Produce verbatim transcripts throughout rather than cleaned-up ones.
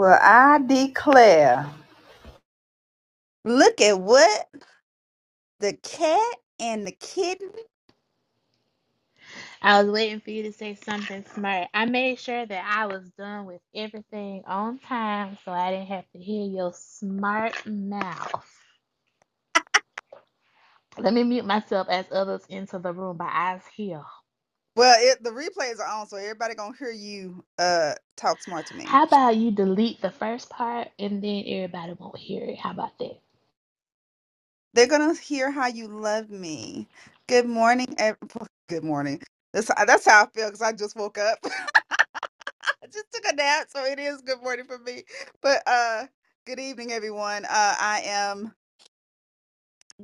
Well, I declare. Look at what the cat and the kitten. I was waiting for you to say something smart. I made sure that I was done with everything on time so I didn't have to hear your smart mouth. Let me mute myself as others enter the room. My eyes heal. Well, it, the replays are on, so everybody gonna hear you uh talk smart to me. How about you delete the first part and then everybody won't hear it? How about that? They're gonna hear how you love me. Good morning, ev- good morning. That's that's how I feel because I just woke up. I just took a nap, so it is good morning for me. But uh, good evening, everyone. Uh, I am.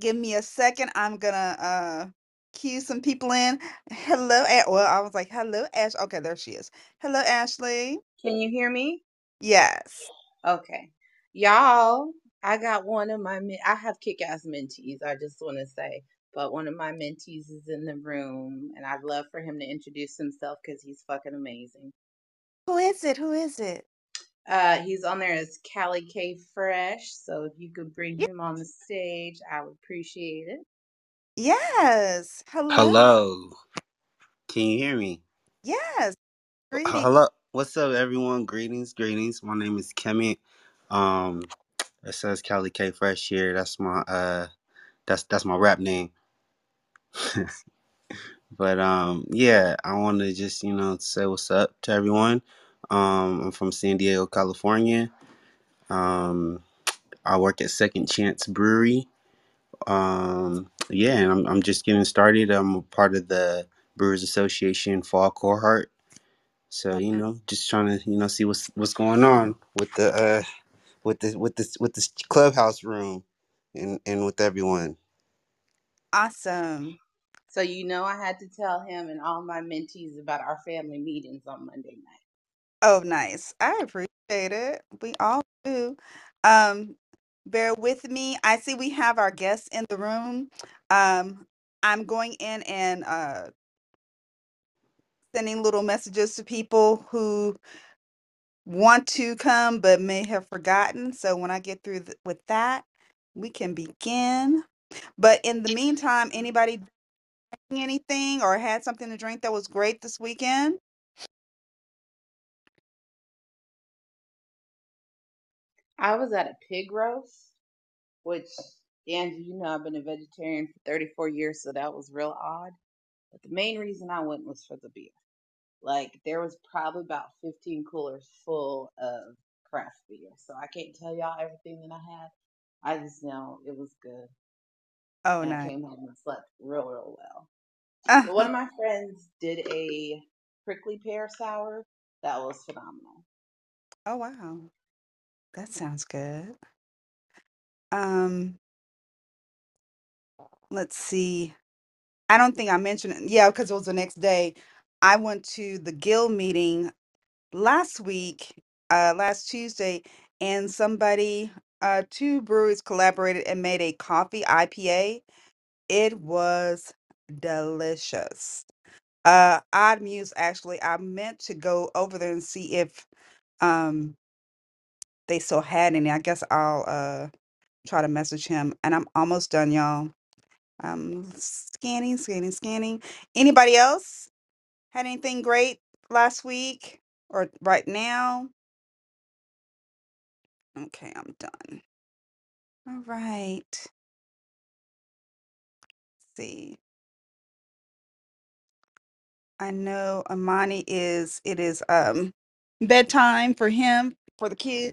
Give me a second. I'm gonna uh cue some people in. Hello, A- well, I was like, hello, Ash. Okay, there she is. Hello, Ashley. Can you hear me? Yes. Okay. Y'all, I got one of my, men- I have kick ass mentees, I just want to say, but one of my mentees is in the room and I'd love for him to introduce himself because he's fucking amazing. Who is it? Who is it? Uh, he's on there as Callie K Fresh, so if you could bring Ye- him on the stage, I would appreciate it. Yes. Hello. Hello, can you hear me? Yes. H- Greeting. Hello, what's up, everyone? Greetings, greetings. My name is Kemet. Um, it says Callie K Fresh here. That's my uh, that's that's my rap name. But um, yeah, I want to just you know say what's up to everyone. Um, I'm from San Diego, California. Um, I work at Second Chance Brewery. Um, yeah, and I'm I'm just getting started. I'm a part of the Brewers Association Fall Cohort. So you know, just trying to you know see what's what's going on with the uh with the with this with this clubhouse room and and with everyone. Awesome. So you know I had to tell him and all my mentees about our family meetings on Monday night. Oh, nice. I appreciate it. We all do. Um, bear with me. I see we have our guests in the room. Um, I'm going in and uh, sending little messages to people who want to come but may have forgotten. So when I get through th- with that, we can begin. But in the meantime, anybody drinking anything or had something to drink that was great this weekend? I was at a pig roast, which, Angie, you know I've been a vegetarian for thirty-four years, so that was real odd. But the main reason I went was for the beer. Like, there was probably about fifteen coolers full of craft beer. So I can't tell y'all everything that I had. I just know it was good. Oh, And I nice. came home and slept real, real well. But one of my friends did a prickly pear sour. That was phenomenal. Oh, wow. That sounds good. Um, let's see. I don't think I mentioned it. Yeah, because it was the next day. I went to the guild meeting last week, uh, last Tuesday, and somebody, uh, two breweries collaborated and made a coffee I P A. It was delicious. Uh, Odd Muse, actually, I meant to go over there and see if um they still had any. I guess I'll uh try to message him. And I'm almost done, y'all. I'm scanning, scanning, scanning. Anybody else had anything great last week or right now? Okay, I'm done. All right. Let's see. I know Amani is it is um bedtime for him, for the kids.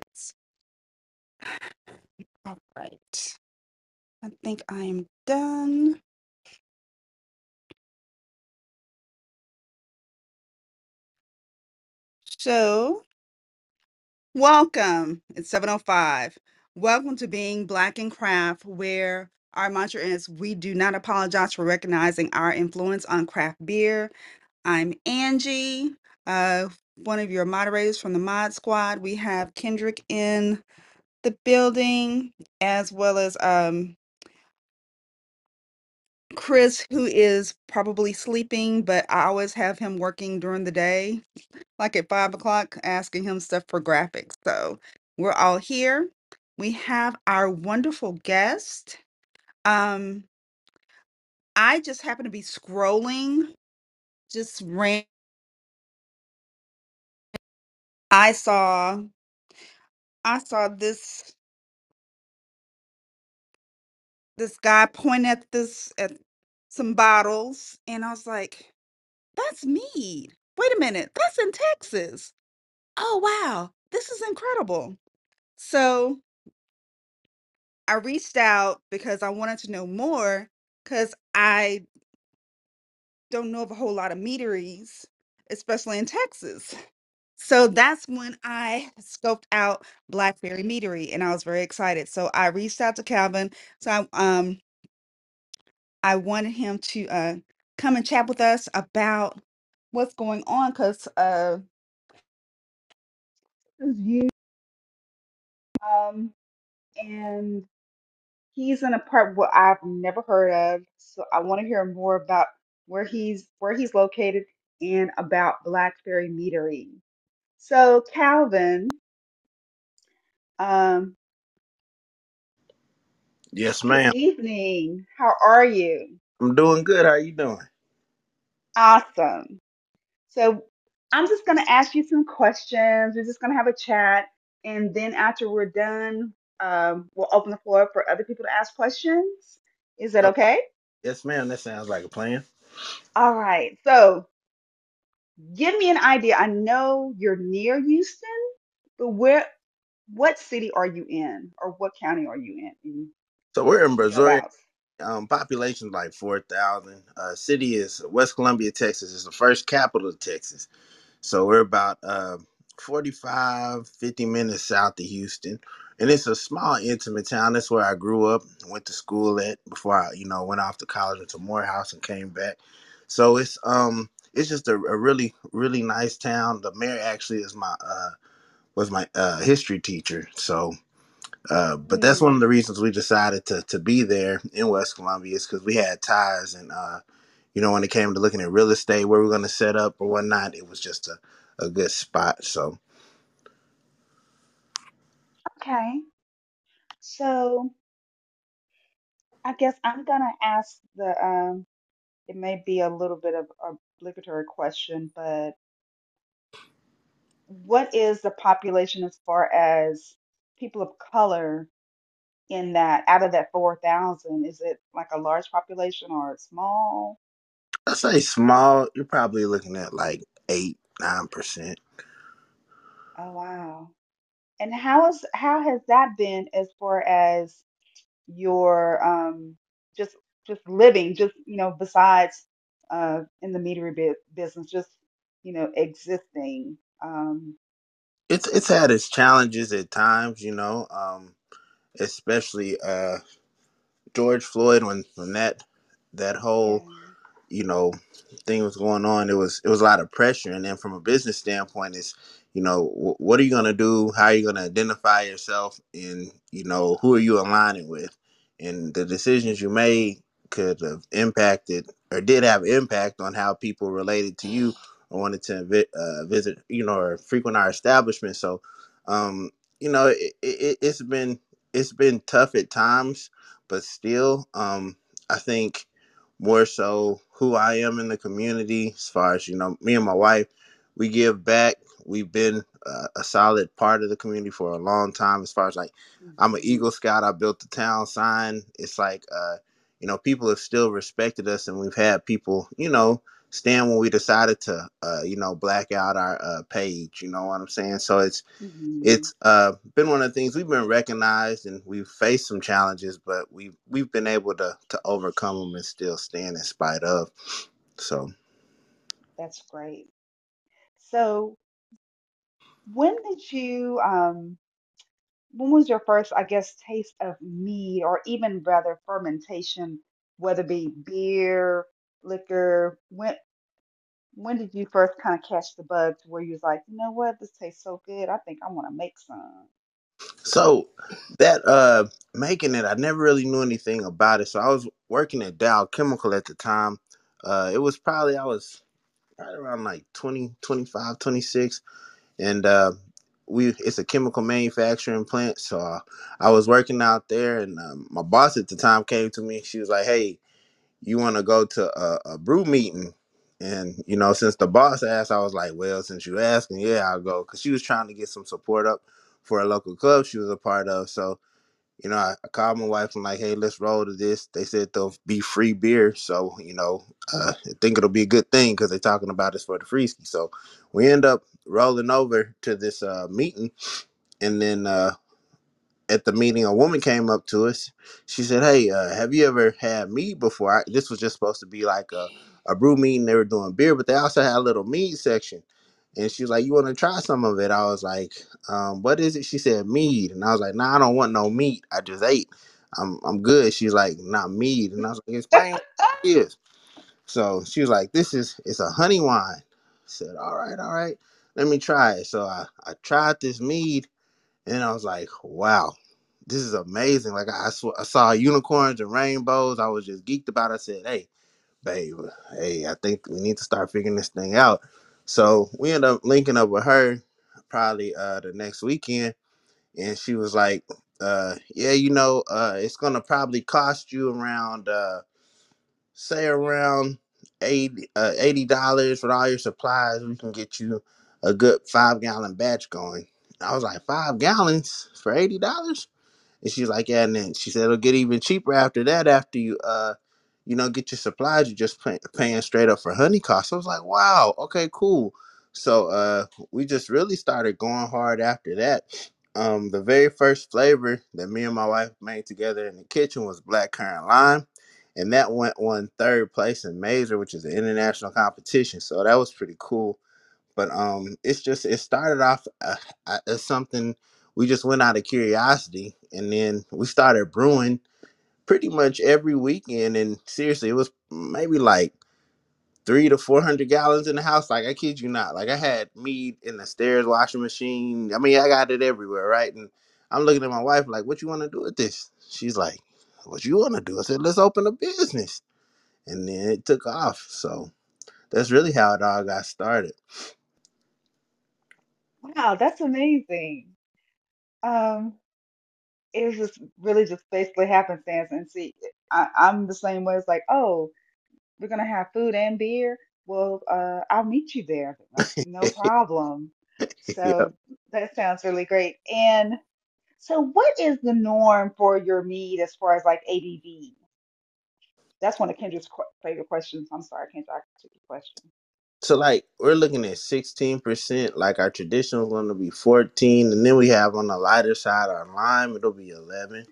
All right. I think I am done. So, welcome. It's seven oh five. Welcome to Being Black in Craft, where our mantra is we do not apologize for recognizing our influence on craft beer. I'm Angie, uh, one of your moderators from the Mod Squad. We have Kendrick in the building, as well as um, Chris, who is probably sleeping, but I always have him working during the day, like at five o'clock, asking him stuff for graphics. So we're all here. We have our wonderful guest. Um, I just happen to be scrolling, just ran. I saw, I saw this this guy point at this at some bottles, and I was like, "That's mead. Wait a minute, that's in Texas. Oh wow, this is incredible." So I reached out because I wanted to know more, because I don't know of a whole lot of meaderies, especially in Texas. So that's when I scoped out Black Fairy Meadery, and I was very excited. So I reached out to Calvin. So I, um, I wanted him to uh, come and chat with us about what's going on, because uh, you, um, and he's in a part what I've never heard of. So I want to hear more about where he's where he's located and about Black Fairy Meadery. So Calvin, um, Yes, ma'am. Good evening. How are you? I'm doing good. How are you doing? Awesome. So I'm just going to ask you some questions. We're just going to have a chat. And then after we're done, um, we'll open the floor for other people to ask questions. Is that okay? Yes, ma'am. That sounds like a plan. All right. So give me an idea. I know you're near Houston, but where, what city are you in, or what county are you in? So we're in Brazoria. Um, population like four thousand. Uh, city is West Columbia, Texas. It's the first capital of Texas. So we're about uh, forty-five, fifty minutes south of Houston. And it's a small, intimate town. That's where I grew up, went to school at before I, you know, went off to college, went to Morehouse and came back. So it's um it's just a, a really, really nice town. The mayor actually is my uh was my uh history teacher. So Uh, but that's one of the reasons we decided to to be there in West Columbia, is because we had ties, and uh, you know, when it came to looking at real estate, where we we're going to set up or whatnot, it was just a, a good spot. So, okay, so I guess I'm gonna ask the um, it may be a little bit of an obligatory question, but what is the population as far as people of color in that, out of that four thousand? Is it like a large population or small? I say small. You're probably looking at like eight, nine percent. Oh wow! And how is how has that been as far as your um just just living, just you know, besides uh in the meadery bi- business, just you know, existing? Um, it's it's had its challenges at times, you know. Um, especially uh, George Floyd, when, when that that whole, you know, thing was going on, it was it was a lot of pressure. And then from a business standpoint, it's, you know, w- what are you going to do? How are you going to identify yourself? And, you know, who are you aligning with? And the decisions you made could have impacted, or did have impact on how people related to you or wanted to vi- uh, visit, you know, or frequent our establishment. So, um, you know, it, it, it's been, it's been tough at times, but still, um, I think more so who I am in the community, as far as, you know, me and my wife, we give back. We've been uh, a solid part of the community for a long time. As far as like, I'm an Eagle Scout. I built the town sign. It's like, uh, you know, people have still respected us, and we've had people, you know, stand when we decided to, uh, you know, black out our uh, page. You know what I'm saying? So it's, mm-hmm. it's uh, been one of the things. We've been recognized, and we've faced some challenges, but we've, we've been able to, to overcome them and still stand in spite of. So. That's great. So when did you, um, when was your first, I guess, taste of mead, or even rather fermentation, whether it be beer, liquor? When when did you first kind of catch the bug to where you was like, you know what, this tastes so good, I think I want to make some? So that uh making it, I never really knew anything about it. So I was working at Dow Chemical at the time. Uh, it was probably I was right around like twenty, twenty-five, twenty-six, and uh, we it's a chemical manufacturing plant. So I, I was working out there, and um, my boss at the time came to me. She was like, "Hey, you want to go to a, a brew meeting?" And, you know, since the boss asked, I was like, well, since you asking, yeah, I'll go. Because she was trying to get some support up for a local club she was a part of. So, you know, I, I called my wife and like, hey, let's roll to this. They said there'll be free beer. So, you know, uh, I think it'll be a good thing because they're talking about this for the freeski. So we end up rolling over to this uh, meeting. And then uh, at the meeting, a woman came up to us. She said, hey, uh, have you ever had mead before? I, this was just supposed to be like a a brew meeting. They were doing beer, but they also had a little mead section. And she's like, you want to try some of it? I was like, um, what is it? She said, mead. And I was like, nah, I don't want no meat. I just ate. I'm I'm good. She's like, not mead. And I was like, explain what it is. So she was like, this is, it's a honey wine. I said, all right, all right, let me try it. So I, I tried this mead and I was like, wow, this is amazing. Like I, sw- I saw unicorns and rainbows. I was just geeked about it. I said, hey, babe, hey, I think we need to start figuring this thing out. So we ended up linking up with her probably uh, the next weekend. And she was like, uh, yeah, you know, uh, it's going to probably cost you around, uh, say around eighty, uh, eighty dollars for all your supplies. We can get you a good five gallon batch going. I was like, five gallons for eighty dollars? And she's like, yeah. And then she said, it'll get even cheaper after that, after you, uh, you know, get your supplies. You're just pay- paying straight up for honey costs. I was like, wow, okay, cool. So uh, we just really started going hard after that. Um, the very first flavor that me and my wife made together in the kitchen was blackcurrant lime. And that went on third place in Mazer, which is an international competition. So that was pretty cool. But um, it's just, it started off uh, as something we just went out of curiosity. And then we started brewing pretty much every weekend, and seriously, it was maybe like three to four hundred gallons in the house. Like I kid you not, like I had mead in the stairs washing machine. I mean, I got it everywhere, right? And I'm looking at my wife like, "What you want to do with this?" She's like, "What you want to do?" I said, "Let's open a business," and then it took off. So that's really how it all got started. Wow, that's amazing. Um. It was just really just basically happenstance. And see, I, I'm the same way. It's like, oh, we're going to have food and beer. Well, uh, I'll meet you there. No problem. So yep. That sounds really great. And so what is the norm for your mead as far as like A B V? That's one of Kendra's qu- favorite questions. I'm sorry, Kendra, I took your question. So like we're looking at sixteen percent, like our traditional is going to be fourteen, and then we have on the lighter side our lime, it'll be eleven.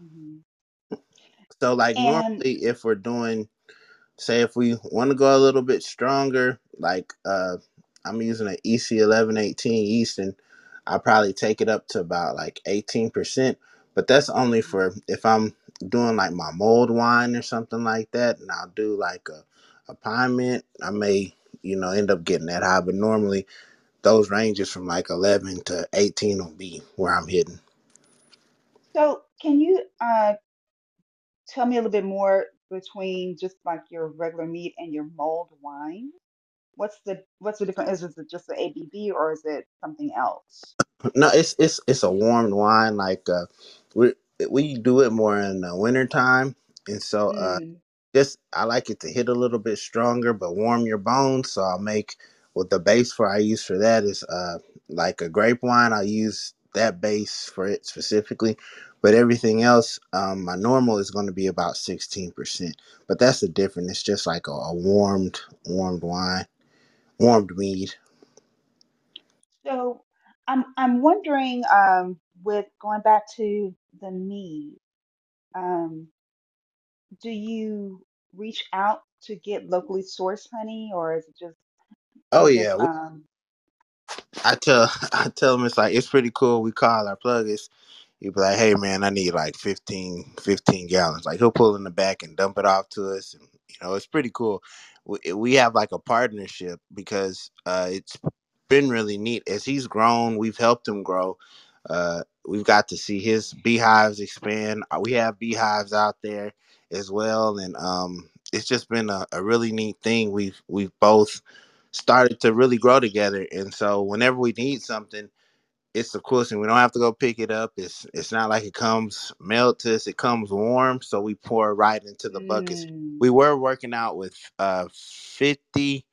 Mm-hmm. So like and normally if we're doing, say if we want to go a little bit stronger, like uh, I'm using an E C eleven eighteen yeast, and I probably take it up to about like eighteen percent, but that's only for if I'm doing like my mulled wine or something like that, and I'll do like a A pine mint, I may, you know, end up getting that high, but normally those ranges from like eleven to eighteen will be where I'm hitting. So can you uh, tell me a little bit more between just like your regular mead and your mulled wine? What's the what's the difference? Is it just the A B V or is it something else? No, it's it's it's a warmed wine. Like uh, we we do it more in the winter time, and so. Uh, mm. Just, I like it to hit a little bit stronger, but warm your bones. So I'll make what the base for I use for that is uh, like a grape wine. I use that base for it specifically, but everything else, um, my normal is going to be about sixteen percent. But that's the difference. It's just like a, a warmed, warmed wine, warmed mead. So I'm I'm wondering um, with going back to the mead. Um, Do you reach out to get locally sourced honey, or is it just? Oh yeah, just, um... I tell I tell them it's like it's pretty cool. We call our pluggers. You be like, hey man, I need like fifteen, fifteen gallons. Like he'll pull in the back and dump it off to us, and you know it's pretty cool. We we have like a partnership because uh, it's been really neat as he's grown. We've helped him grow. Uh, we've got to see his beehives expand. We have beehives out there as well, and um, it's just been a, a really neat thing. We've we've both started to really grow together, and so whenever we need something, it's of course, and we don't have to go pick it up. It's it's not like it comes mailed to us. It comes warm, so we pour right into the buckets. Mm. We were working out with uh, fifty,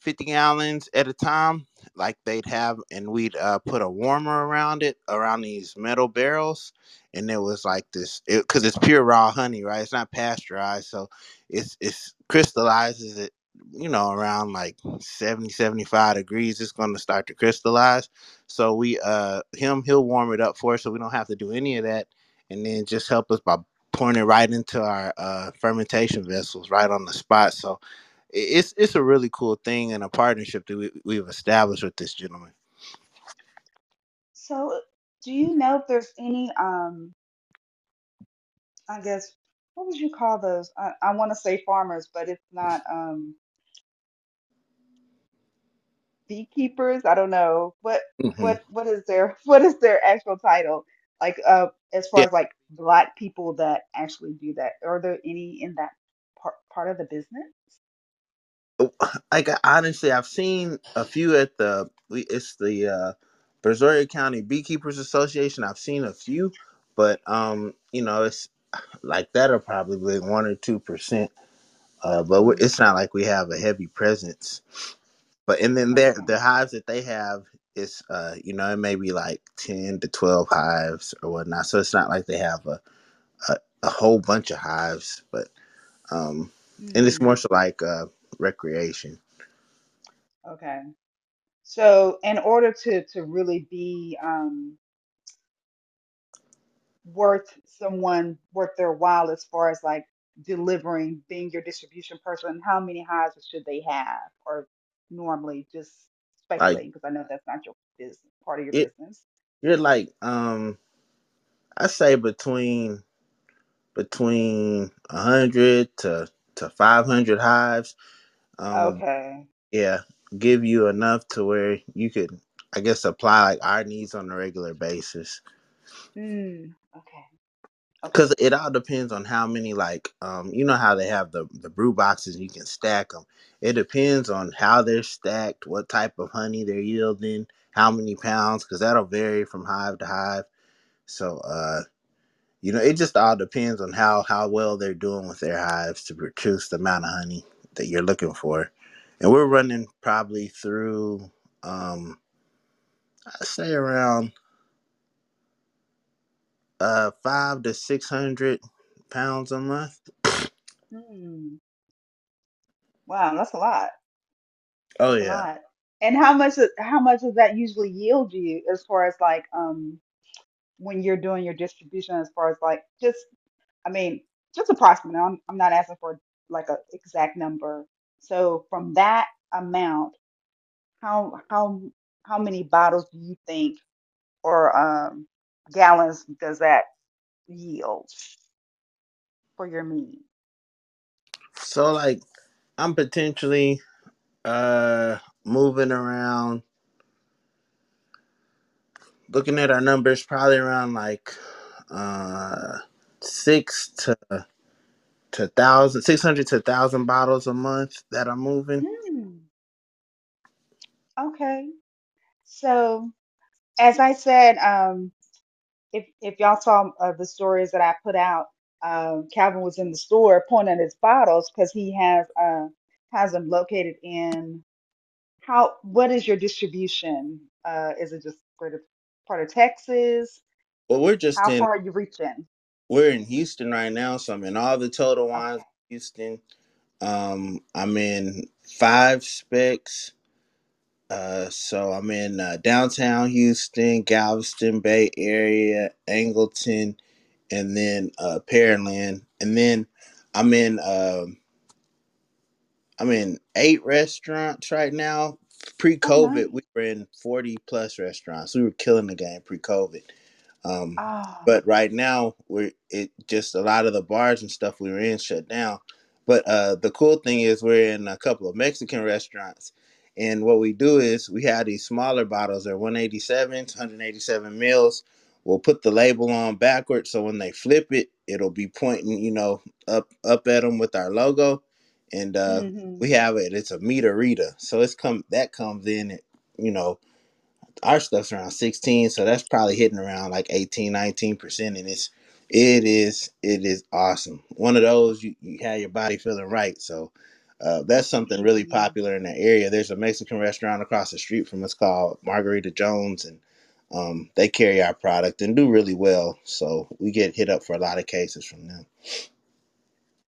fifty gallons at a time, like they'd have, and we'd uh, put a warmer around it, around these metal barrels, and it was like this, because it, it's pure raw honey, right? It's not pasteurized, so it's it's crystallizes it, you know, around like seventy, seventy-five degrees, it's going to start to crystallize. So we, uh, him, he'll warm it up for us, so we don't have to do any of that, and then just help us by pouring it right into our uh, fermentation vessels right on the spot. So it's it's a really cool thing and a partnership that we, we've established with this gentleman. So do you know if there's any, um, I guess, what would you call those? I, I want to say farmers, but it's not um, beekeepers. I don't know. What mm-hmm. what what is their what is their actual title? Like uh, as far yeah. as like Black people that actually do that. Are there any in that part, part of the business? Like honestly, I've seen a few at the it's the uh, Brazoria County Beekeepers Association. I've seen a few, but um, you know, it's like that are probably one or two percent. Uh, but we're, it's not like we have a heavy presence. But and then there the hives that they have is uh, you know, it may be like ten to twelve hives or whatnot. So it's not like they have a a, a whole bunch of hives, but um, mm-hmm. and it's more so like uh. recreation. Okay. So in order to to really be um worth someone worth their while as far as like delivering, being your distribution person, how many hives should they have? Or normally just speculating, because I, I know that's not your business, part of your it, business. You're like um I say between between a hundred to to five hundred hives. Um, okay. Yeah, give you enough to where you could, I guess, apply like our needs on a regular basis. Mm, okay. Because okay. it all depends on how many, like, um, you know how they have the, the brew boxes and you can stack them. It depends on how they're stacked, what type of honey they're yielding, how many pounds, because that'll vary from hive to hive. So, uh, you know, it just all depends on how, how well they're doing with their hives to produce the amount of honey that you're looking for. And we're running probably through, um, I'd say around uh, five to six hundred pounds a month. Hmm. Wow, that's a lot. Oh that's yeah. Lot. And how much? How much does that usually yield you as far as like um? when you're doing your distribution, as far as like just, I mean, just approximately, I'm, I'm not asking for like a exact number. So from that amount, how how how many bottles do you think, or um, gallons does that yield for your meat? So like, I'm potentially uh, moving around. Looking at our numbers, probably around like uh, six to to thousand, six hundred to thousand bottles a month that are moving. Mm. Okay, so as I said, um, if if y'all saw uh, the stories that I put out, uh, Calvin was in the store pointing at his bottles because he has uh, has them located in how? What is your distribution? Uh, is it just greater part of Texas? Well, we're just how in, far are you reaching? We're in Houston right now, so I'm in all the total wines okay. in Houston. Um, I'm in five specs. Uh, so I'm in uh, downtown Houston, Galveston, Bay Area, Angleton, and then uh, Pearland. And then I'm in uh, I'm in eight restaurants right now. Pre-COVID, oh, nice. We were in forty plus restaurants. We were killing the game pre-COVID. Um, oh. But right now, we're it just a lot of the bars and stuff we were in shut down. But uh, the cool thing is we're in a couple of Mexican restaurants. And what we do is we have these smaller bottles. They're one eighty-sevens, one eighty-seven mils. We'll put the label on backwards, so when they flip it, it'll be pointing, you know, up up at them with our logo. And uh, mm-hmm. we have it. It's a meaderita, so it's come that comes in. At, you know, our stuff's around sixteen, so that's probably hitting around like eighteen, nineteen percent, and it's it is it is awesome. One of those you, you have your body feeling right. So uh, that's something really popular in the area. There's a Mexican restaurant across the street from us called Margarita Jones, and um, they carry our product and do really well. So we get hit up for a lot of cases from them.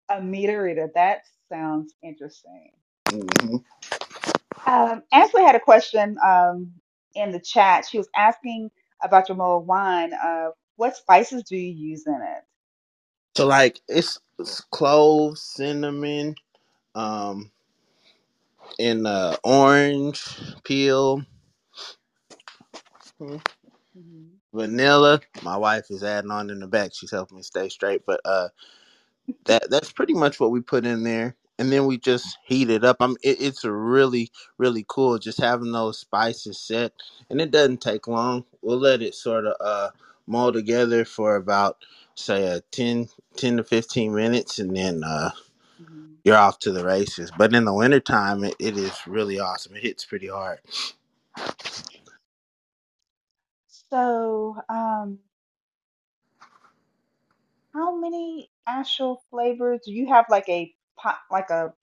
A meaderita, that's sounds interesting. Mm-hmm. Um, Ashley had a question um, in the chat. She was asking about your mulled wine. Uh, what spices do you use in it? So, like, it's, it's cloves, cinnamon, um, and uh, orange peel, mm-hmm. vanilla. My wife is adding on in the back. She's helping me stay straight, but uh, that that's pretty much what we put in there. And then we just heat it up. I'm, it, it's a really, really cool just having those spices set. And it doesn't take long. We'll let it sort of uh, mold together for about, say, uh, ten to fifteen minutes. And then uh, mm-hmm. you're off to the races. But in the wintertime, it, it is really awesome. It hits pretty hard. So um, how many actual flavors do you have, like a like a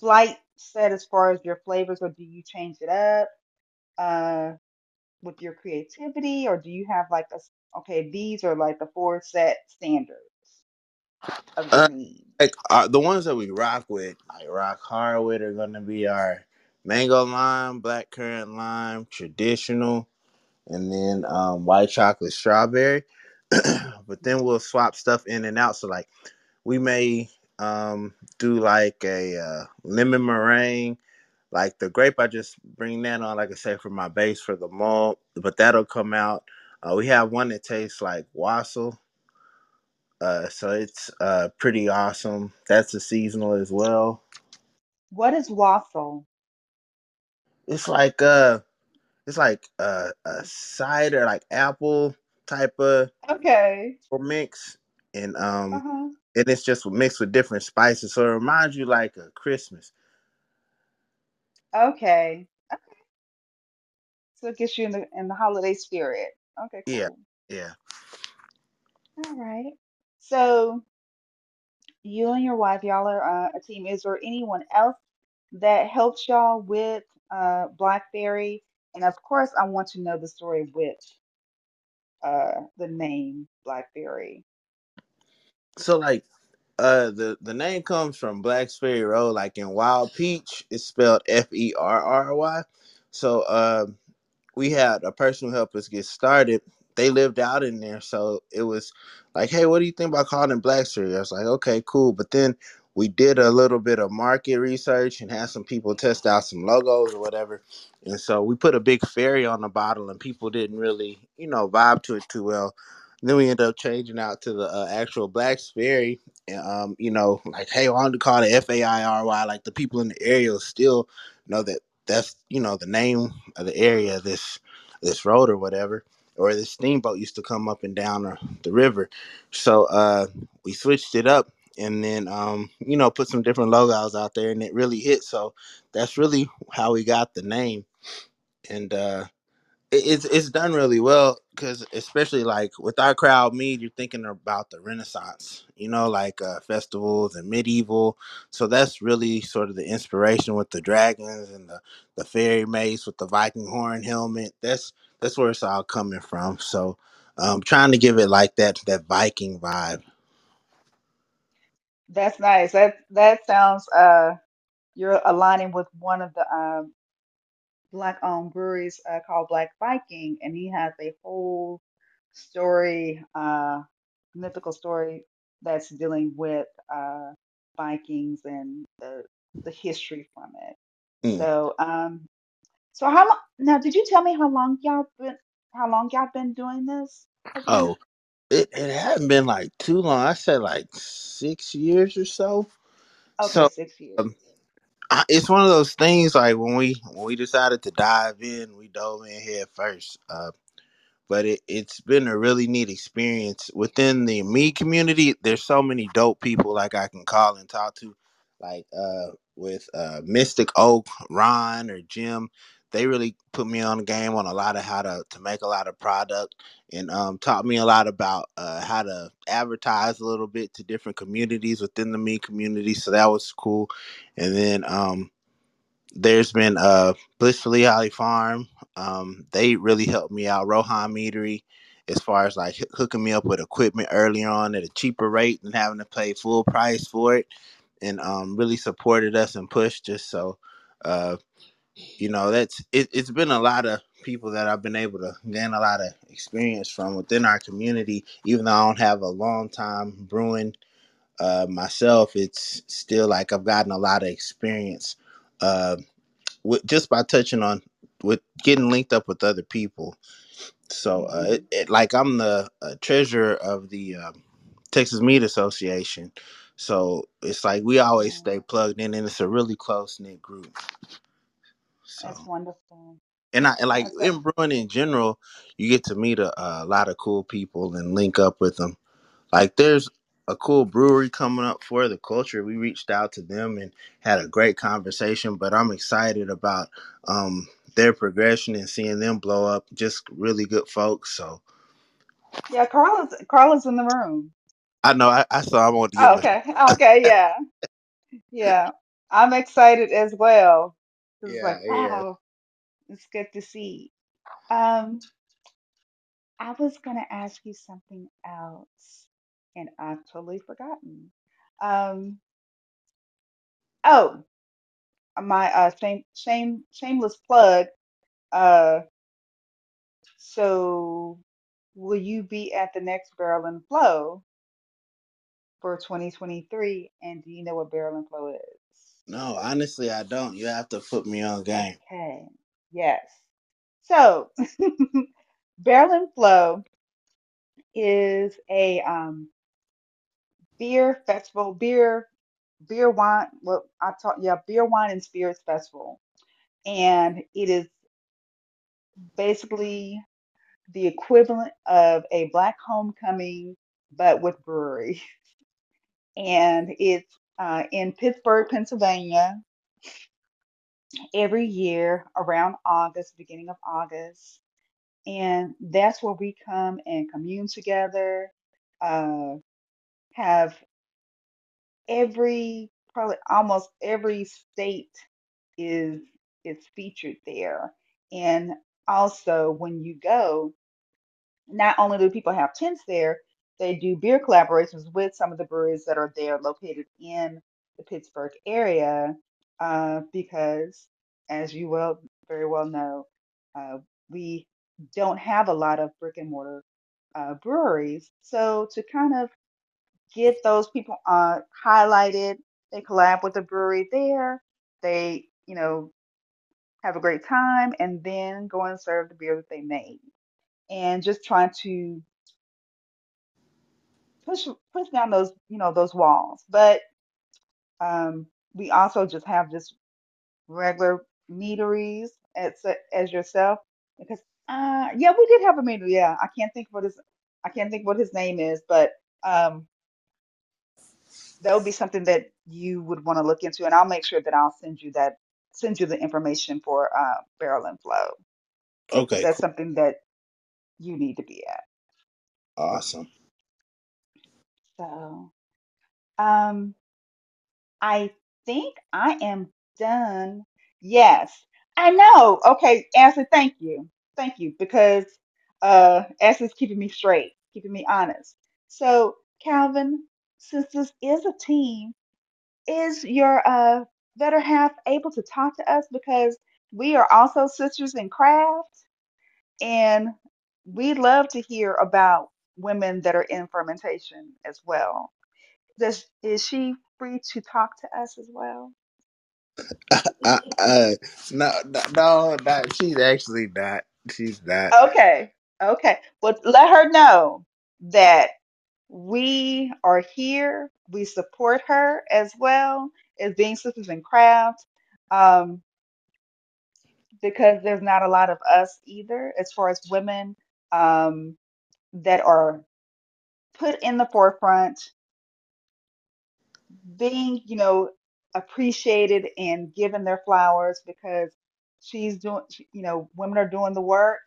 flight set as far as your flavors, or do you change it up uh, with your creativity, or do you have like a, okay, these are like the four set standards of uh, like uh, the ones that we rock with, like rock hard with, are going to be our mango lime, black currant lime, traditional, and then um, white chocolate strawberry. But then we'll swap stuff in and out. So like we may Um, do like a uh, lemon meringue, like the grape. I just bring that on, like I say, for my base for the malt, but that'll come out. Uh, we have one that tastes like wassail, uh, so it's uh, pretty awesome. That's a seasonal as well. What is wassail? It's like uh, it's like a, a cider, like apple type of okay mix, and um. Uh-huh. And it's just mixed with different spices. So it reminds you like a Christmas. Okay. Okay. So it gets you in the in the holiday spirit. Okay. Cool. Yeah. Yeah. All right. So you and your wife, y'all are uh, a team. Is there anyone else that helps y'all with uh, Blackberry? And of course, I want to know the story with uh, the name Blackberry. So like uh the, the name comes from Black Fairy Road, like in Wild Peach, it's spelled F E R R Y. So uh, we had a person who helped us get started. They lived out in there, so it was like, hey, what do you think about calling it Black Fairy? I was like, okay, cool. But then we did a little bit of market research and had some people test out some logos or whatever. And so we put a big fairy on the bottle and people didn't really, you know, vibe to it too well. Then we ended up changing out to the uh, actual Black Fairy, um, you know, like, hey, I wanted to call it F A I R Y. Like, the people in the area still know that that's, you know, the name of the area, this this road or whatever, or this steamboat used to come up and down the, the river. So uh, we switched it up and then, um, you know, put some different logos out there, and it really hit. So that's really how we got the name. And, uh It's it's done really well because especially like with our crowd mead, you're thinking about the Renaissance, you know, like uh, festivals and medieval. So that's really sort of the inspiration with the dragons and the, the fairy mace with the Viking horn helmet. That's that's where it's all coming from. So um, trying to give it like that, that Viking vibe. That's nice. That that sounds uh, you're aligning with one of the um, Black-owned breweries uh, called Black Viking, and he has a whole story, uh, mythical story that's dealing with uh, Vikings and the the history from it. Mm. So, um, so how long? Now, did you tell me how long y'all been? How long y'all been doing this? Oh, it it hadn't been like too long. I said like six years or so. Okay, so, six years. Um, I, it's one of those things like when we when we decided to dive in, we dove in head first. Uh, but it, it's been a really neat experience within the mead community. There's so many dope people like I can call and talk to, like uh, with uh, Mystic Oak, Ron or Jim. They really put me on the game on a lot of how to, to make a lot of product, and um, taught me a lot about uh, how to advertise a little bit to different communities within the mead community. So that was cool. And then um, there's been uh, Blissfully Holly Farm. Um, they really helped me out. Rohan Meadery, as far as like hooking me up with equipment early on at a cheaper rate than having to pay full price for it, and um, really supported us and pushed us. So, uh, you know, that's it, it's been a lot of people that I've been able to gain a lot of experience from within our community. Even though I don't have a long time brewing uh, myself, it's still like I've gotten a lot of experience uh, with, just by touching on with getting linked up with other people. So, uh, it, it, like I'm the uh, treasurer of the uh, Texas Meat Association, so it's like we always stay plugged in, and it's a really close knit group. So. That's wonderful. And I like okay. in brewing in general, you get to meet a, a lot of cool people and link up with them. Like there's a cool brewery coming up for the culture. We reached out to them and had a great conversation, but I'm excited about um, their progression and seeing them blow up. Just really good folks. So yeah, Carla's Carla's in the room. I know. I, I saw. I want to. Oh, okay. Okay. Yeah. Yeah. I'm excited as well. It's yeah, like, wow, yeah. It's good to see. Um, I was going to ask you something else, and I've totally forgotten. Um, oh, my uh, shame, shame, shameless plug. Uh, so, will you be at the next Barrel and Flow for twenty twenty-three? And do you know what Barrel and Flow is? No, honestly, I don't. You have to put me on game. Okay. Yes. So, Barrel and Flow is a um, beer festival, beer, beer wine. Well, I talk, yeah, beer, wine, and spirits festival, and it is basically the equivalent of a Black homecoming, but with brewery, and it's. Uh, in Pittsburgh, Pennsylvania, every year around August, beginning of August. And that's where we come and commune together, uh, have every, probably almost every state is, is featured there. And also when you go, not only do people have tents there, they do beer collaborations with some of the breweries that are there located in the Pittsburgh area uh, because, as you well very well know, uh, we don't have a lot of brick and mortar uh, breweries. So to kind of get those people uh, highlighted, they collab with the brewery there. They, you know, have a great time and then go and serve the beer that they made. And just trying to Push, push down those, you know, those walls. But um, we also just have just regular meaderies as as yourself. Because uh, yeah, we did have a meadery. Yeah, I can't think what his I can't think what his name is, but um, that would be something that you would want to look into, and I'll make sure that I'll send you that send you the information for uh, Barrel and Flow. Okay, that's cool. Something that you need to be at. Awesome. So, um, I think I am done. Yes, I know. Okay, Ashley, thank you. Thank you, because uh, Ashley's keeping me straight, keeping me honest. So, Calvin, since this is a team, is your uh, better half able to talk to us? Because we are also sisters in craft, and we love to hear about women that are in fermentation as well. Does, is she free to talk to us as well? Uh, uh, uh, no, no, no not, she's actually not. She's not. Okay, okay. Well, let her know that we are here. We support her as well as being sisters in craft. um, because there's not a lot of us either, as far as women um, that are put in the forefront, being, you know, appreciated and given their flowers, because she's doing, you know, women are doing the work.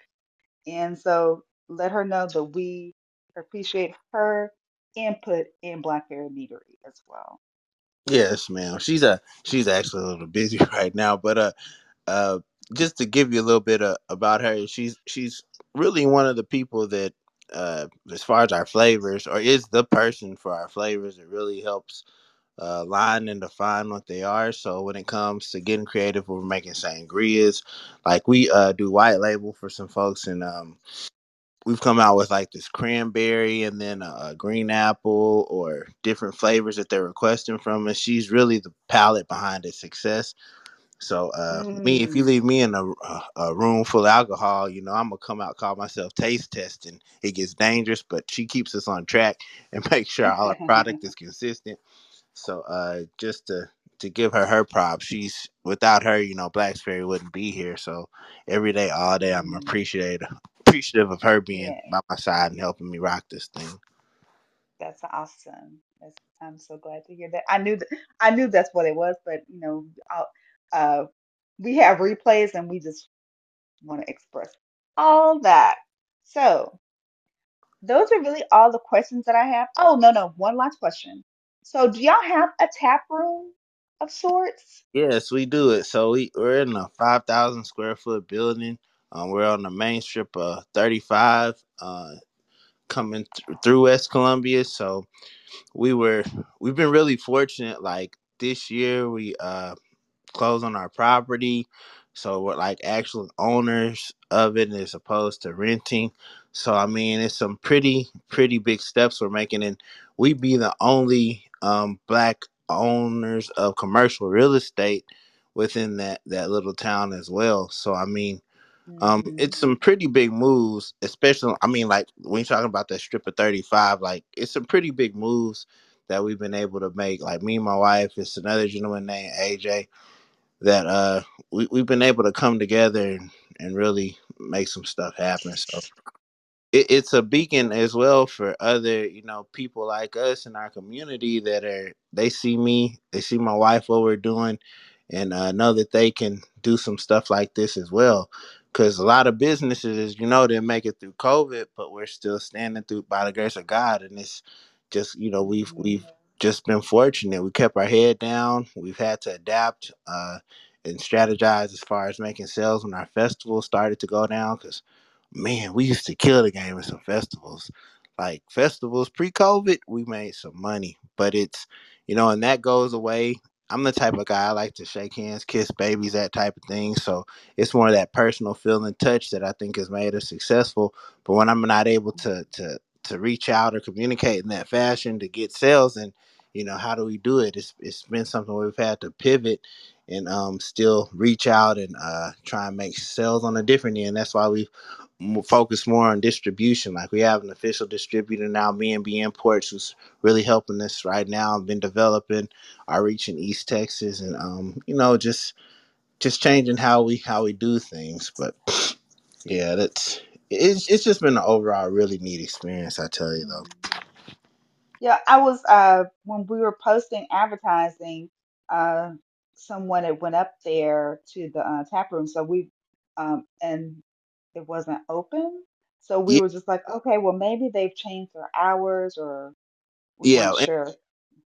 And so let her know that we appreciate her input in Black Fairy Meadery as well. Yes, ma'am. She's a she's actually a little busy right now, but uh, uh, just to give you a little bit uh, about her, she's she's really one of the people that, uh, as far as our flavors, or is the person for our flavors, it really helps uh, line and define what they are. So when it comes to getting creative, we're making sangrias, like we uh, do white label for some folks, and um. We've come out with like this cranberry and then a green apple, or different flavors that they're requesting from us. She's really the palette behind its success. So uh, mm. me, if you leave me in a, a room full of alcohol, you know, I'm going to come out, call myself taste testing. It gets dangerous, but she keeps us on track and makes sure all our product is consistent. So uh, just to, to give her her props, she's, without her, you know, Black Fairy wouldn't be here. So every day, all day, I'm appreciative. appreciative of her being yeah. by my side and helping me rock this thing. That's awesome. That's, I'm so glad to hear that. I knew that, I knew that's what it was, but you know, I'll, uh, we have replays and we just want to express all that. So those are really all the questions that I have. Oh, no, no. One last question. So do y'all have a tap room of sorts? Yes, we do it. So we, we're in a five thousand square foot building. Um, we're on the main strip of thirty-five uh, coming th- through West Columbia. So we were, we've been really fortunate. Like this year we uh, closed on our property. So we're like actual owners of it as opposed to renting. So, I mean, it's some pretty, pretty big steps we're making. And we'd be the only um, Black owners of commercial real estate within that, that little town as well. So, I mean, Um, mm-hmm. it's some pretty big moves, especially, I mean, like when you're talking about that strip of thirty-five, like it's some pretty big moves that we've been able to make. Like me and my wife, it's another gentleman named A J that, uh, we, we've been able to come together and, and really make some stuff happen. So it, it's a beacon as well for other, you know, people like us in our community that are, they see me, they see my wife, what we're doing, and uh, know that they can do some stuff like this as well. Because a lot of businesses, as you know, didn't make it through COVID, but we're still standing through by the grace of God. And it's just, you know, we've we've just been fortunate. We kept our head down. We've had to adapt uh, and strategize as far as making sales when our festival started to go down. Because, man, we used to kill the game at some festivals. Like festivals pre-COVID, we made some money. But it's, you know, and that goes away. I'm the type of guy, I like to shake hands, kiss babies, that type of thing. So it's more of that personal feeling touch that I think has made us successful. But when I'm not able to to to reach out or communicate in that fashion to get sales, and you know, how do we do it? It's it's been something we've had to pivot and um still reach out and uh try and make sales on a different end. That's why we focus more on distribution. Like we have an official distributor now, B and B Imports, who's really helping us right now. I've been developing our reach in East Texas, and um, you know, just just changing how we how we do things. But yeah, that's it's it's just been an overall really neat experience, I tell you though. Yeah, I was uh when we were posting advertising, uh, someone had went up there to the uh, tap room, so we um and. It wasn't open, so we yeah. were just like, okay, well, maybe they've changed their hours, or we yeah, weren't sure.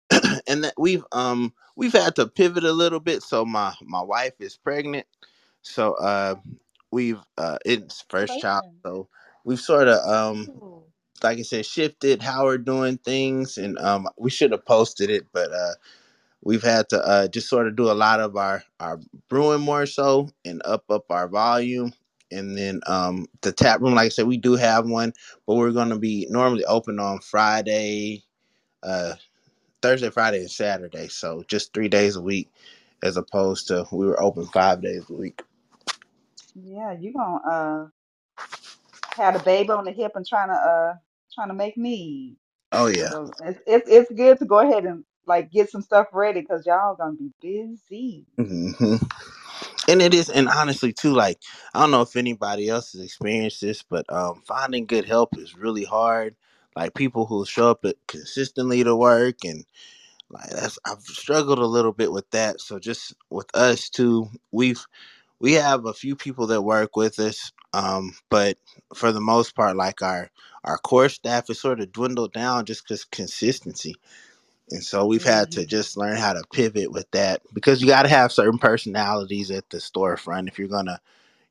And, and that we've um we've had to pivot a little bit. So my my wife is pregnant, so uh we've uh it's first Amazing. child, so we've sort of um Ooh. like I said, shifted how we're doing things, and um we should have posted it, but uh. We've had to uh, just sort of do a lot of our, our brewing more so, and up up our volume. And then um, the tap room, like I said, we do have one, but we're going to be normally open on Friday, uh, Thursday, Friday, and Saturday. So just three days a week, as opposed to we were open five days a week. Yeah, you're going to uh, have a baby on the hip and trying to uh, trying to make me. Oh, yeah. So it's, it's, it's good to go ahead and like get some stuff ready because y'all gonna be busy. Mm-hmm. And it is, and honestly too, like I don't know if anybody else has experienced this, but um, finding good help is really hard. Like people who show up consistently to work, and like that's, I've struggled a little bit with that. So just with us too, we've we have a few people that work with us, um, but for the most part, like our our core staff is sort of dwindled down just because consistency. And so we've had to just learn how to pivot with that, because you got to have certain personalities at the storefront if you're going to,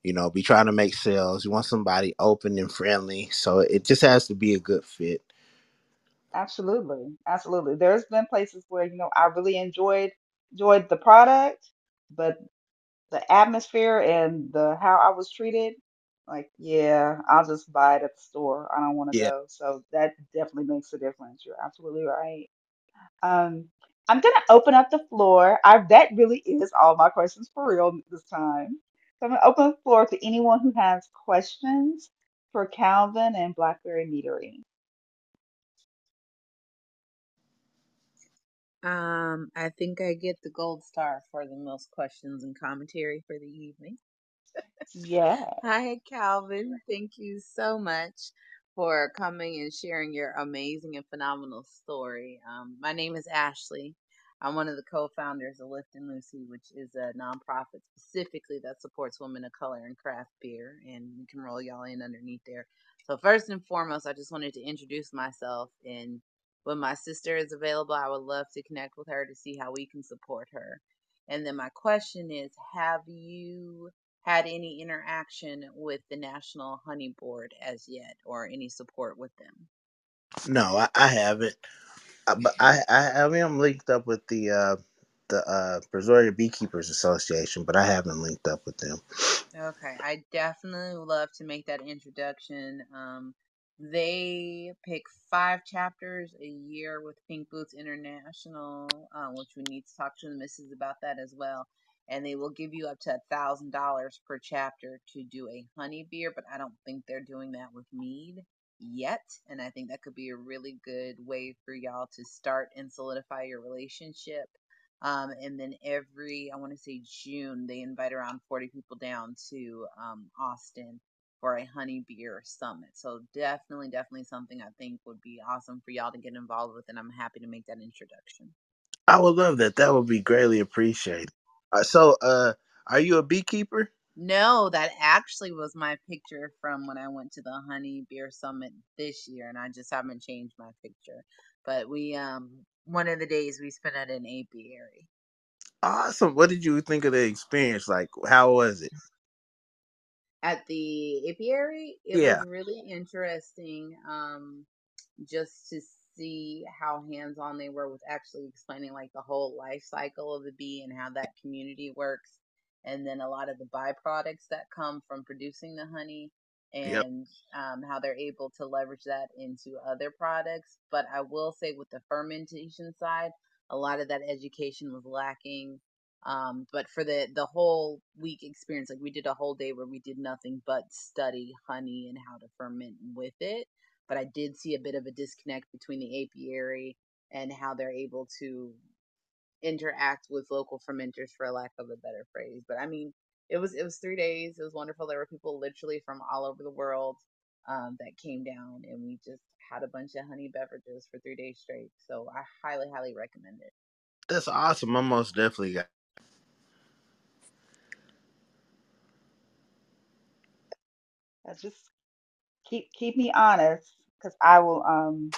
you know, be trying to make sales. You want somebody open and friendly. So it just has to be a good fit. Absolutely. Absolutely. There's been places where, you know, I really enjoyed enjoyed the product, but the atmosphere and the how I was treated, like, yeah, I'll just buy it at the store. I don't want to yeah. go. So that definitely makes a difference. You're absolutely right. Um, I'm going to open up the floor. I, that really is all my questions for real this time. So I'm going to open the floor to anyone who has questions for Calvin and Black Fairy Meadery. Um, I think I get the gold star for the most questions and commentary for the evening. Yeah. Hi, Calvin. Thank you so much for coming and sharing your amazing and phenomenal story. Um, my name is Ashley. I'm one of the co-founders of Lift and Lucy, which is a nonprofit specifically that supports women of color in craft beer, and you can roll y'all in underneath there. So first and foremost, I just wanted to introduce myself, and when my sister is available, I would love to connect with her to see how we can support her. And then my question is, have you had any interaction with the National Honey Board as yet, or any support with them? No, I, I haven't. I, but I, I, I mean, I'm linked up with the uh, the uh, Brazoria Beekeepers Association, but I haven't linked up with them. Okay, I definitely would love to make that introduction. Um, they pick five chapters a year with Pink Boots International, uh, which we need to talk to the missus about that as well. And they will give you up to one thousand dollars per chapter to do a honey beer, but I don't think they're doing that with mead yet. And I think that could be a really good way for y'all to start and solidify your relationship. Um, and then every, I want to say June, they invite around forty people down to um, Austin for a honey beer summit. So definitely, definitely something I think would be awesome for y'all to get involved with. And I'm happy to make that introduction. I would love that. That would be greatly appreciated. So, uh, are you a beekeeper? No, that actually was my picture from when I went to the Honey Beer Summit this year, and I just haven't changed my picture. But we, um, one of the days we spent at an apiary. Awesome. What did you think of the experience? Like, how was it? At the apiary, it yeah. was really interesting. Um, just to see. see how hands-on they were with actually explaining like the whole life cycle of the bee and how that community works, and then a lot of the byproducts that come from producing the honey, and yep. um, how they're able to leverage that into other products. But I will say with the fermentation side, a lot of that education was lacking. Um, but for the, the whole week experience, like we did a whole day where we did nothing but study honey and how to ferment with it. But I did see a bit of a disconnect between the apiary and how they're able to interact with local fermenters, for lack of a better phrase. But I mean, it was it was three days. It was wonderful. There were people literally from all over the world um, that came down, and we just had a bunch of honey beverages for three days straight. So I highly, highly recommend it. That's awesome. I most definitely got it. That's just... Keep keep me honest, because I will um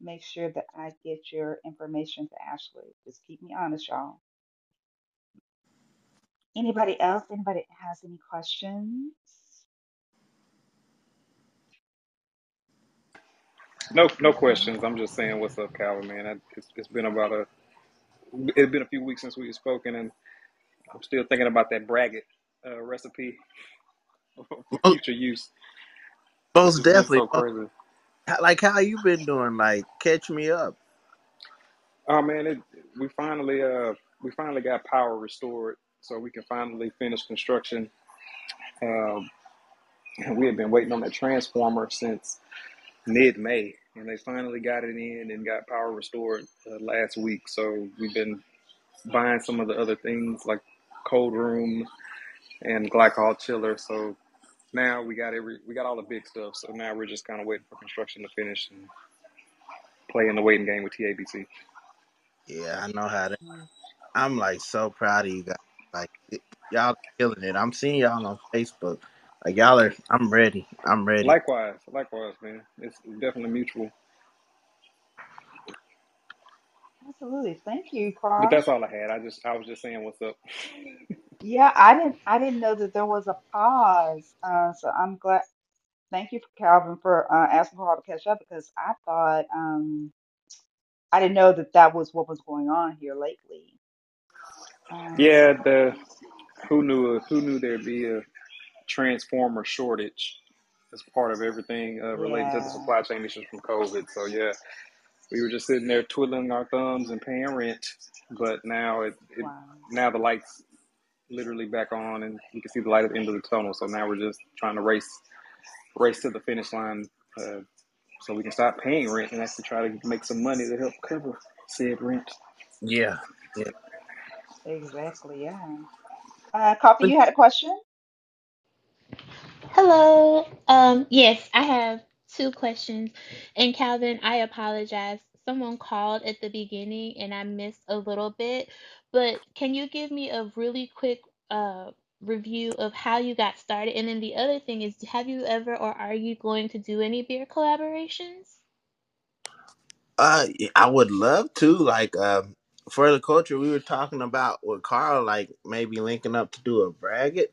make sure that I get your information to Ashley. Just keep me honest, y'all. Anybody else? Anybody has any questions? No, no questions. I'm just saying, what's up, Calvin, man? I, it's, it's been about a it's been a few weeks since we've spoken, and I'm still thinking about that braggot uh, recipe for future use. Most definitely. So crazy. Like, how you been doing? Like, catch me up. Oh man, it, we finally uh we finally got power restored, so we can finally finish construction. Um, we had been waiting on that transformer since mid May, and they finally got it in and got power restored uh, last week. So we've been buying some of the other things like cold room and glycol chiller. So now we got every we got all the big stuff. So now we're just kind of waiting for construction to finish and playing the waiting game with T A B C. Yeah, I know how to. I'm like so proud of you guys. Like it, y'all killing it. I'm seeing y'all on Facebook. Like y'all are. I'm ready. I'm ready. Likewise, likewise, man. It's definitely mutual. Absolutely. Thank you, Carl. But that's all I had. I just I was just saying what's up. Yeah, I didn't I didn't know that there was a pause. Uh, so I'm glad. Thank you, Calvin, for uh, asking Carl to catch up, because I thought um, I didn't know that that was what was going on here lately. Um, yeah, the who knew who knew there'd be a transformer shortage as part of everything uh, related yeah. to the supply chain issues from COVID. So yeah, we were just sitting there twiddling our thumbs and paying rent, but now it, it wow. now the lights literally back on, and you can see the light at the end of the tunnel. So now we're just trying to race race to the finish line, uh, so we can stop paying rent and actually try to make some money to help cover said rent. Yeah. Yeah. Exactly, yeah. Uh, Coffee, you had a question? Hello. Um, yes, I have two questions. And Calvin, I apologize. Someone called at the beginning and I missed a little bit. But can you give me a really quick uh, review of how you got started? And then the other thing is, have you ever or are you going to do any beer collaborations? Uh, I would love to. Like... Um... For the culture, we were talking about with Carl, like maybe linking up to do a braggot.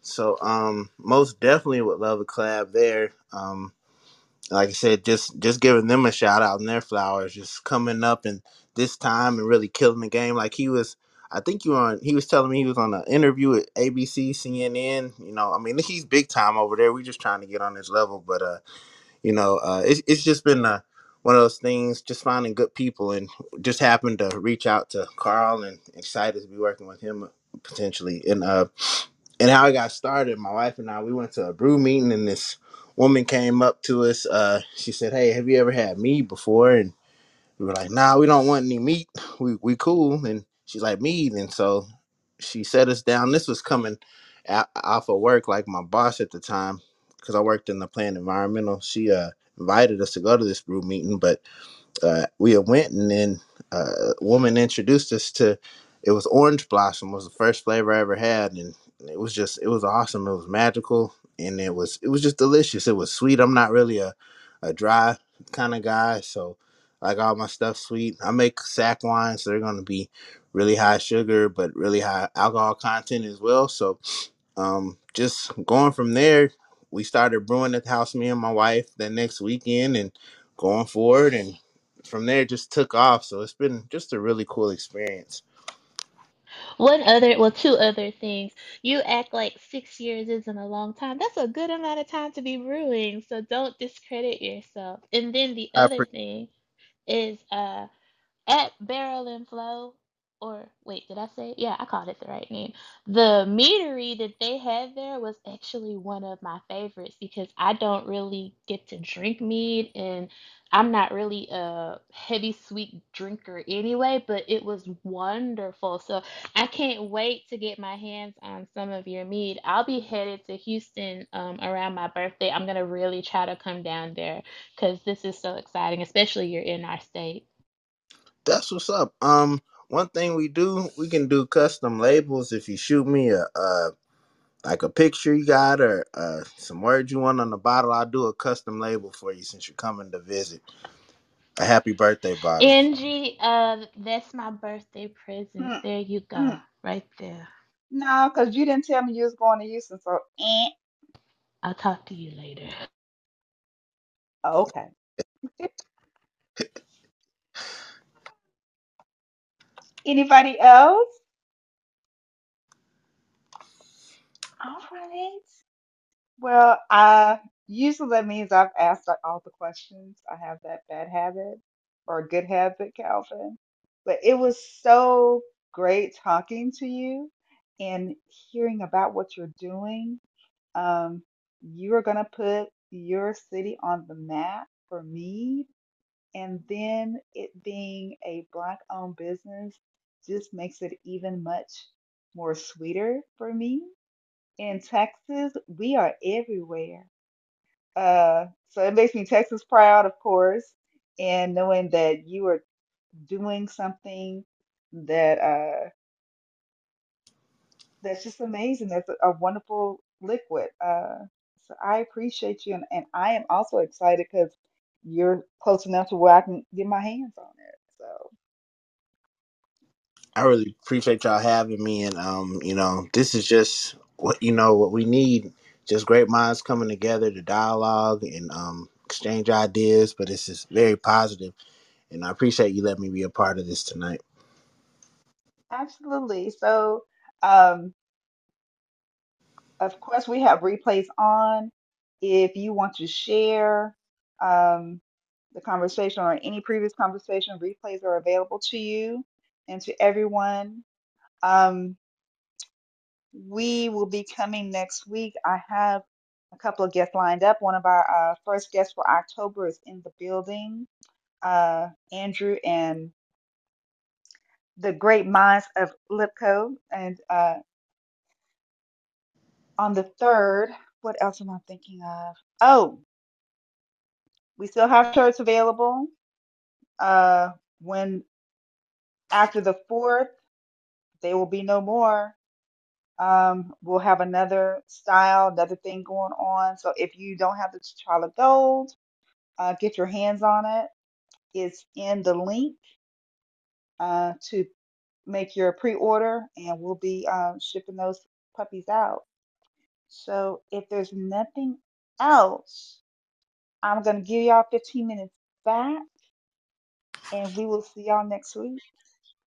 So, um, most definitely would love a collab there. Um, like I said, just just giving them a shout out on their flowers, just coming up and this time and really killing the game. Like he was, I think you were on. He was telling me he was on an interview with A B C, C N N. You know, I mean, he's big time over there. We're just trying to get on his level, but uh, you know, uh, it's it's just been a. One of those things, just finding good people, and just happened to reach out to Carl and excited to be working with him potentially. And uh, and how I got started, my wife and I, we went to a brew meeting and this woman came up to us. Uh, she said, "Hey, have you ever had mead before?" And we were like, "Nah, we don't want any meat. We we cool." And she's like, "Mead." And so she set us down. This was coming out, off of work, like my boss at the time, because I worked in the plant environmental. She uh. invited us to go to this brew meeting, but uh, we went, and then uh, a woman introduced us to, it was Orange Blossom, was the first flavor I ever had, and it was just, it was awesome, it was magical, and it was, it was just delicious, it was sweet. I'm not really a, a dry kind of guy, so I like all my stuff sweet. I make sack wine, so they're going to be really high sugar, but really high alcohol content as well, so um, just going from there. We started brewing at the house, me and my wife, the next weekend and going forward. And from there, it just took off. So it's been just a really cool experience. One other, well, two other things. You act like six years isn't a long time. That's a good amount of time to be brewing. So don't discredit yourself. And then the other pre- thing is uh, at Barrel and Flow. Or wait, did I say it? Yeah, I called it the right name. The meadery that they had there was actually one of my favorites because I don't really get to drink mead and I'm not really a heavy sweet drinker anyway, but it was wonderful. So I can't wait to get my hands on some of your mead. I'll be headed to Houston um, around my birthday. I'm going to really try to come down there because this is so exciting, especially you're in our state. That's what's up. Um. One thing we do, we can do custom labels. If you shoot me a, a like a picture you got or uh, some words you want on the bottle, I'll do a custom label for you since you're coming to visit. A happy birthday, Bob. Angie, uh, that's my birthday present. Mm. There you go, mm. right there. No, because you didn't tell me you was going to Houston, so eh. I'll talk to you later. Oh, okay. Anybody else? All right. Well, uh, usually that means I've asked like, all the questions. I have that bad habit or a good habit, Calvin. But it was so great talking to you and hearing about what you're doing. Um, you are going to put your city on the map for me and then it being a Black-owned business just makes it even much more sweeter for me. In Texas, we are everywhere. Uh, so it makes me Texas proud, of course, and knowing that you are doing something that uh, that's just amazing. That's a, a wonderful liquid. Uh, so I appreciate you, and, and I am also excited because you're close enough to where I can get my hands on it. So I really appreciate y'all having me, and um, you know, this is just what you know what we need. Just great minds coming together to dialogue and um, exchange ideas, but it's just very positive. And I appreciate you letting me be a part of this tonight. Absolutely. So, um, of course, we have replays on. If you want to share um, the conversation or any previous conversation, replays are available to you and to everyone. Um, We will be coming next week. I have a couple of guests lined up. One of our uh, first guests for October is in the building, uh, Andrew and the great minds of Lipco. And uh, on the third, what else am I thinking of? Oh, we still have shirts available. Uh, when after the fourth, they will be no more. Um, we'll have another style, another thing going on. So if you don't have the T'Challa Gold, uh, get your hands on it. It's in the link uh, to make your pre-order, and we'll be um, shipping those puppies out. So if there's nothing else, I'm going to give y'all fifteen minutes back, and we will see y'all next week.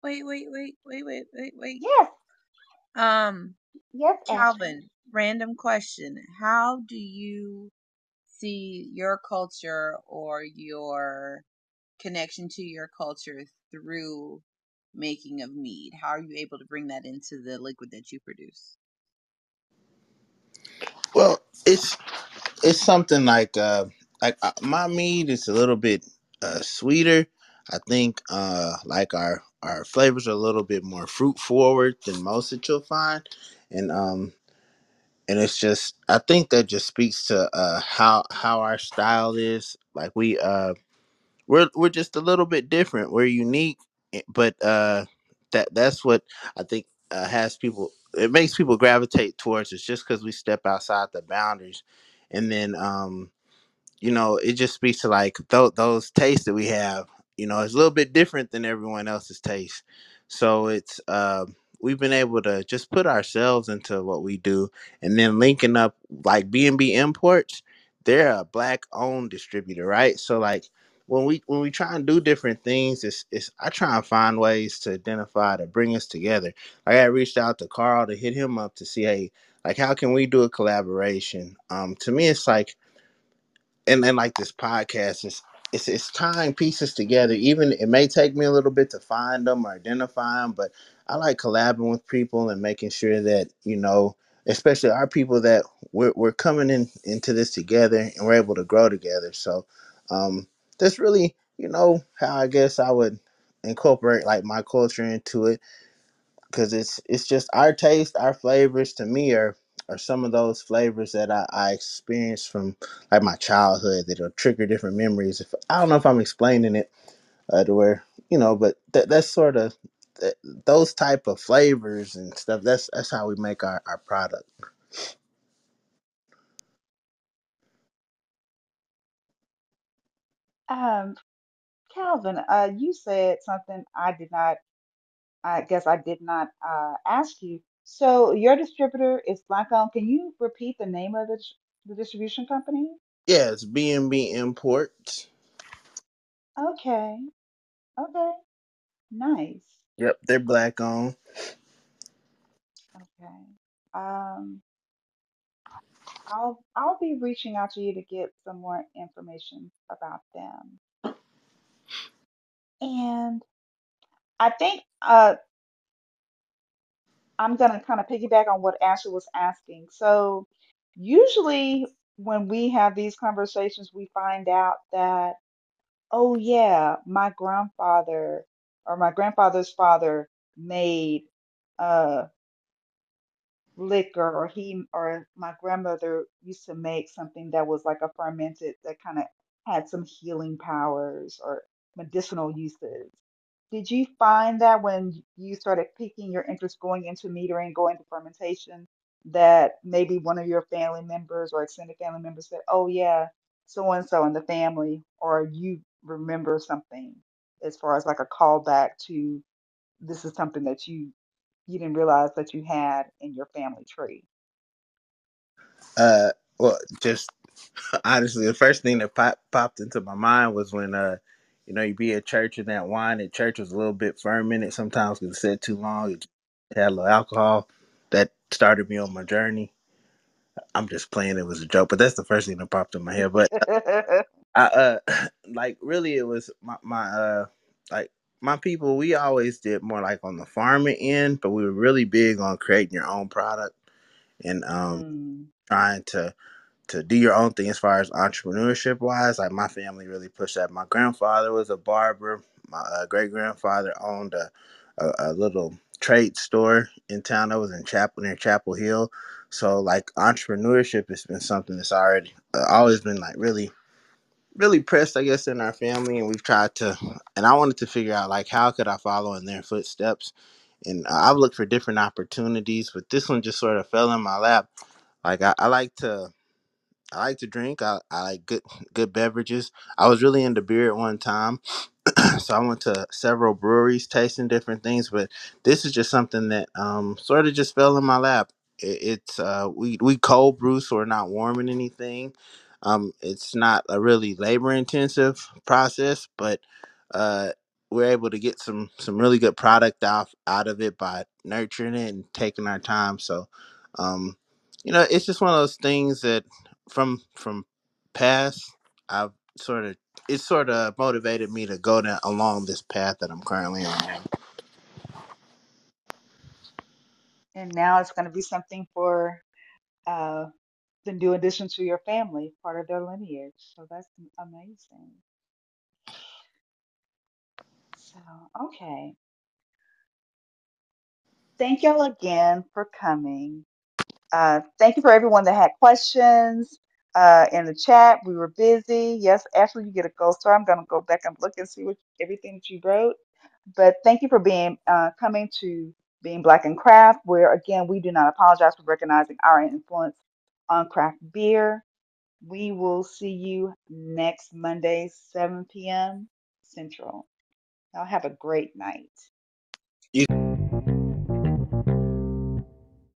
Wait, wait, wait, wait, wait, wait, wait. Yes. Um, yes, Calvin, random question. How do you see your culture or your connection to your culture through making of mead? How are you able to bring that into the liquid that you produce? Well, it's it's something like uh like uh, my mead is a little bit uh sweeter. I think uh like our Our flavors are a little bit more fruit forward than most that you'll find. And um, and it's just, I think that just speaks to uh, how how our style is. Like we, uh, we're we're just a little bit different. We're unique, but uh, that that's what I think uh, has people, it makes people gravitate towards us just because we step outside the boundaries. And then, um, you know, it just speaks to like th- those tastes that we have. You know, it's a little bit different than everyone else's taste. So it's uh, we've been able to just put ourselves into what we do, and then linking up like B and B Imports. They're a Black-owned distributor, right? So like when we when we try and do different things, it's it's I try and find ways to identify to bring us together. Like I reached out to Carl to hit him up to see, hey, like how can we do a collaboration? Um, to me, it's like, and then like this podcast is. It's, it's tying pieces together. Even it may take me a little bit to find them or identify them, but I like collabing with people and making sure that, you know, especially our people, that we're, we're coming in into this together and we're able to grow together. So um, that's really, you know, how I guess I would incorporate like my culture into it, because it's it's just our taste, our flavors to me are Or some of those flavors that I, I experienced from like my childhood that'll trigger different memories. If I don't know if I'm explaining it uh, to where, you know, but that that's sort of th- those type of flavors and stuff. That's that's how we make our, our product. Um, Calvin, uh, you said something I did not. I guess I did not uh, ask you. So your distributor is Black-owned. Can you repeat the name of the, the distribution company? Yeah, it's B and B Imports. Okay. Okay. Nice. Yep, they're Black-owned. Okay. Um, I'll I'll be reaching out to you to get some more information about them. And I think uh. I'm going to kind of piggyback on what Ashley was asking. So usually when we have these conversations, we find out that oh yeah, my grandfather or my grandfather's father made uh liquor, or he or my grandmother used to make something that was like a fermented that kind of had some healing powers or medicinal uses. Did you find that when you started piquing your interest going into metering, going to fermentation, that maybe one of your family members or extended family members said, oh yeah, so-and-so in the family, or you remember something as far as like a callback to this is something that you you didn't realize that you had in your family tree? Uh, well, just honestly, the first thing that pop, popped into my mind was when, uh, you know, you be at church and that wine at church was a little bit fermented sometimes because it sat too long. It had a little alcohol. That started me on my journey. I'm just playing. It was a joke, but that's the first thing that popped in my head. But I, uh, like, really, it was my, my uh, like, my people, we always did more like on the farming end, but we were really big on creating your own product and um, mm. trying to to do your own thing as far as entrepreneurship wise. Like, my family really pushed that. My grandfather was a barber. My uh, great grandfather owned a, a, a little trade store in town that was in Chapel near Chapel Hill. So, like, entrepreneurship has been something that's already uh, always been like really. really pressed, I guess, in our family, and we've tried to, and I wanted to figure out, like, how could I follow in their footsteps, and uh, I've looked for different opportunities, but this one just sort of fell in my lap. Like, I, I like to, I like to drink, I, I like good, good beverages. I was really into beer at one time, so I went to several breweries tasting different things, but this is just something that um, sort of just fell in my lap. It, it's, uh, we, we cold brew, so we're not warming anything. Um, it's not a really labor-intensive process, but uh, we're able to get some some really good product out, out of it by nurturing it and taking our time. So, um, you know, it's just one of those things that from from past, I've sort of it sort of motivated me to go down along this path that I'm currently on. And now it's going to be something for. Uh... a new addition to your family, part of their lineage. So that's amazing. So, okay. Thank y'all again for coming. Uh, thank you for everyone that had questions uh, in the chat. We were busy. Yes, Ashley, you get a gold star. I'm going to go back and look and see what everything that you wrote. But thank you for being uh, coming to Being Black in Craft, where, again, we do not apologize for recognizing our influence on craft beer. We will see you next Monday, seven p.m. Central. Y'all have a great night.